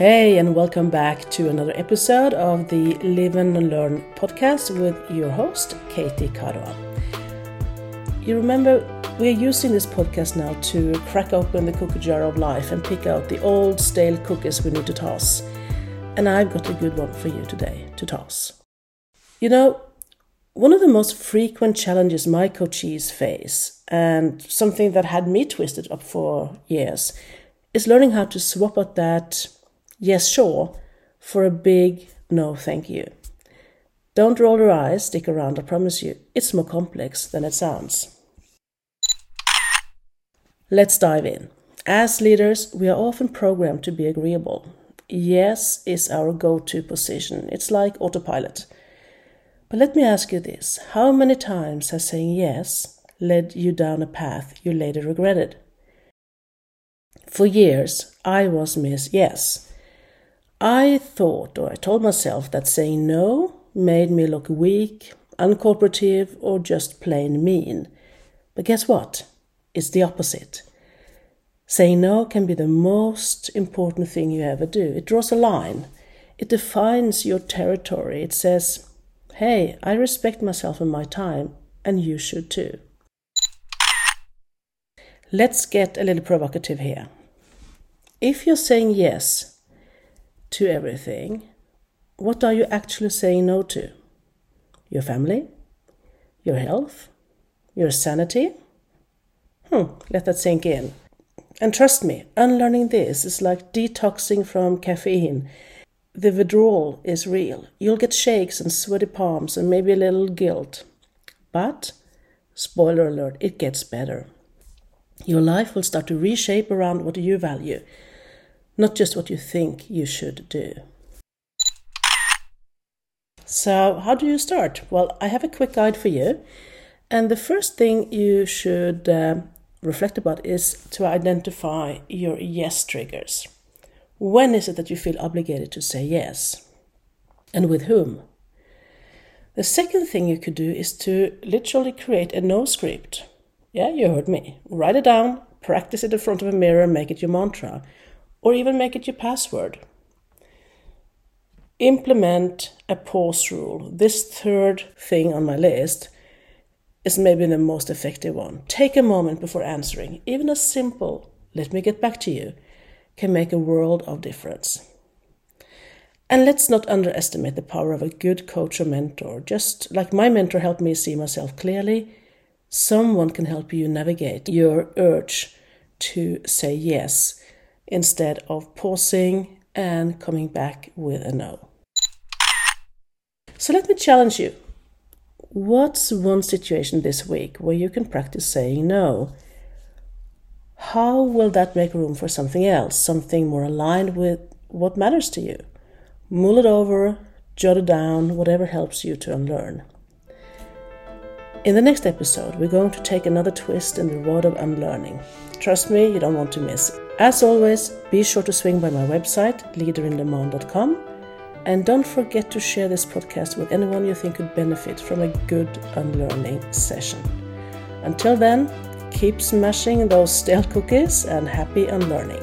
Hey, and welcome back to another episode of the Live and Learn podcast with your host, Katy Caroan. You remember, we're using this podcast now to crack open the cookie jar of life and pick out the old stale cookies we need to toss. And I've got a good one for you today to toss. You know, one of the most frequent challenges my coachees face, and something that had me twisted up for years, is learning how to swap out that yes, sure, for a big no, thank you. Don't roll your eyes, stick around, I promise you. It's more complex than it sounds. Let's dive in. As leaders, we are often programmed to be agreeable. Yes is our go-to position. It's like autopilot. But let me ask you this. How many times has saying yes led you down a path you later regretted? For years, I was Miss Yes. I thought, or I told myself, that saying no made me look weak, uncooperative, or just plain mean. But guess what? It's the opposite. Saying no can be the most important thing you ever do. It draws a line. It defines your territory. It says, hey, I respect myself and my time, and you should too. Let's get a little provocative here. If you're saying yes to everything, what are you actually saying no to? Your family? Your health? Your sanity? Let that sink in. And trust me, unlearning this is like detoxing from caffeine. The withdrawal is real. You'll get shakes and sweaty palms and maybe a little guilt. But, spoiler alert, it gets better. Your life will start to reshape around what you value, not just what you think you should do. So, how do you start? Well, I have a quick guide for you. And the first thing you should reflect about is to identify your yes triggers. When is it that you feel obligated to say yes? And with whom? The second thing you could do is to literally create a no script. Yeah, you heard me. Write it down, practice it in front of a mirror, make it your mantra. Or even make it your password. Implement a pause rule. This third thing on my list is maybe the most effective one. Take a moment before answering. Even a simple, let me get back to you, can make a world of difference. And let's not underestimate the power of a good coach or mentor. Just like my mentor helped me see myself clearly, someone can help you navigate your urge to say yes instead of pausing and coming back with a no. So let me challenge you. What's one situation this week where you can practice saying no? How will that make room for something else, something more aligned with what matters to you? Mull it over, jot it down, whatever helps you to unlearn. In the next episode, we're going to take another twist in the road of unlearning. Trust me, you don't want to miss it. As always, be sure to swing by my website, leaderindemand.com, and don't forget to share this podcast with anyone you think could benefit from a good unlearning session. Until then, keep smashing those stale cookies and happy unlearning.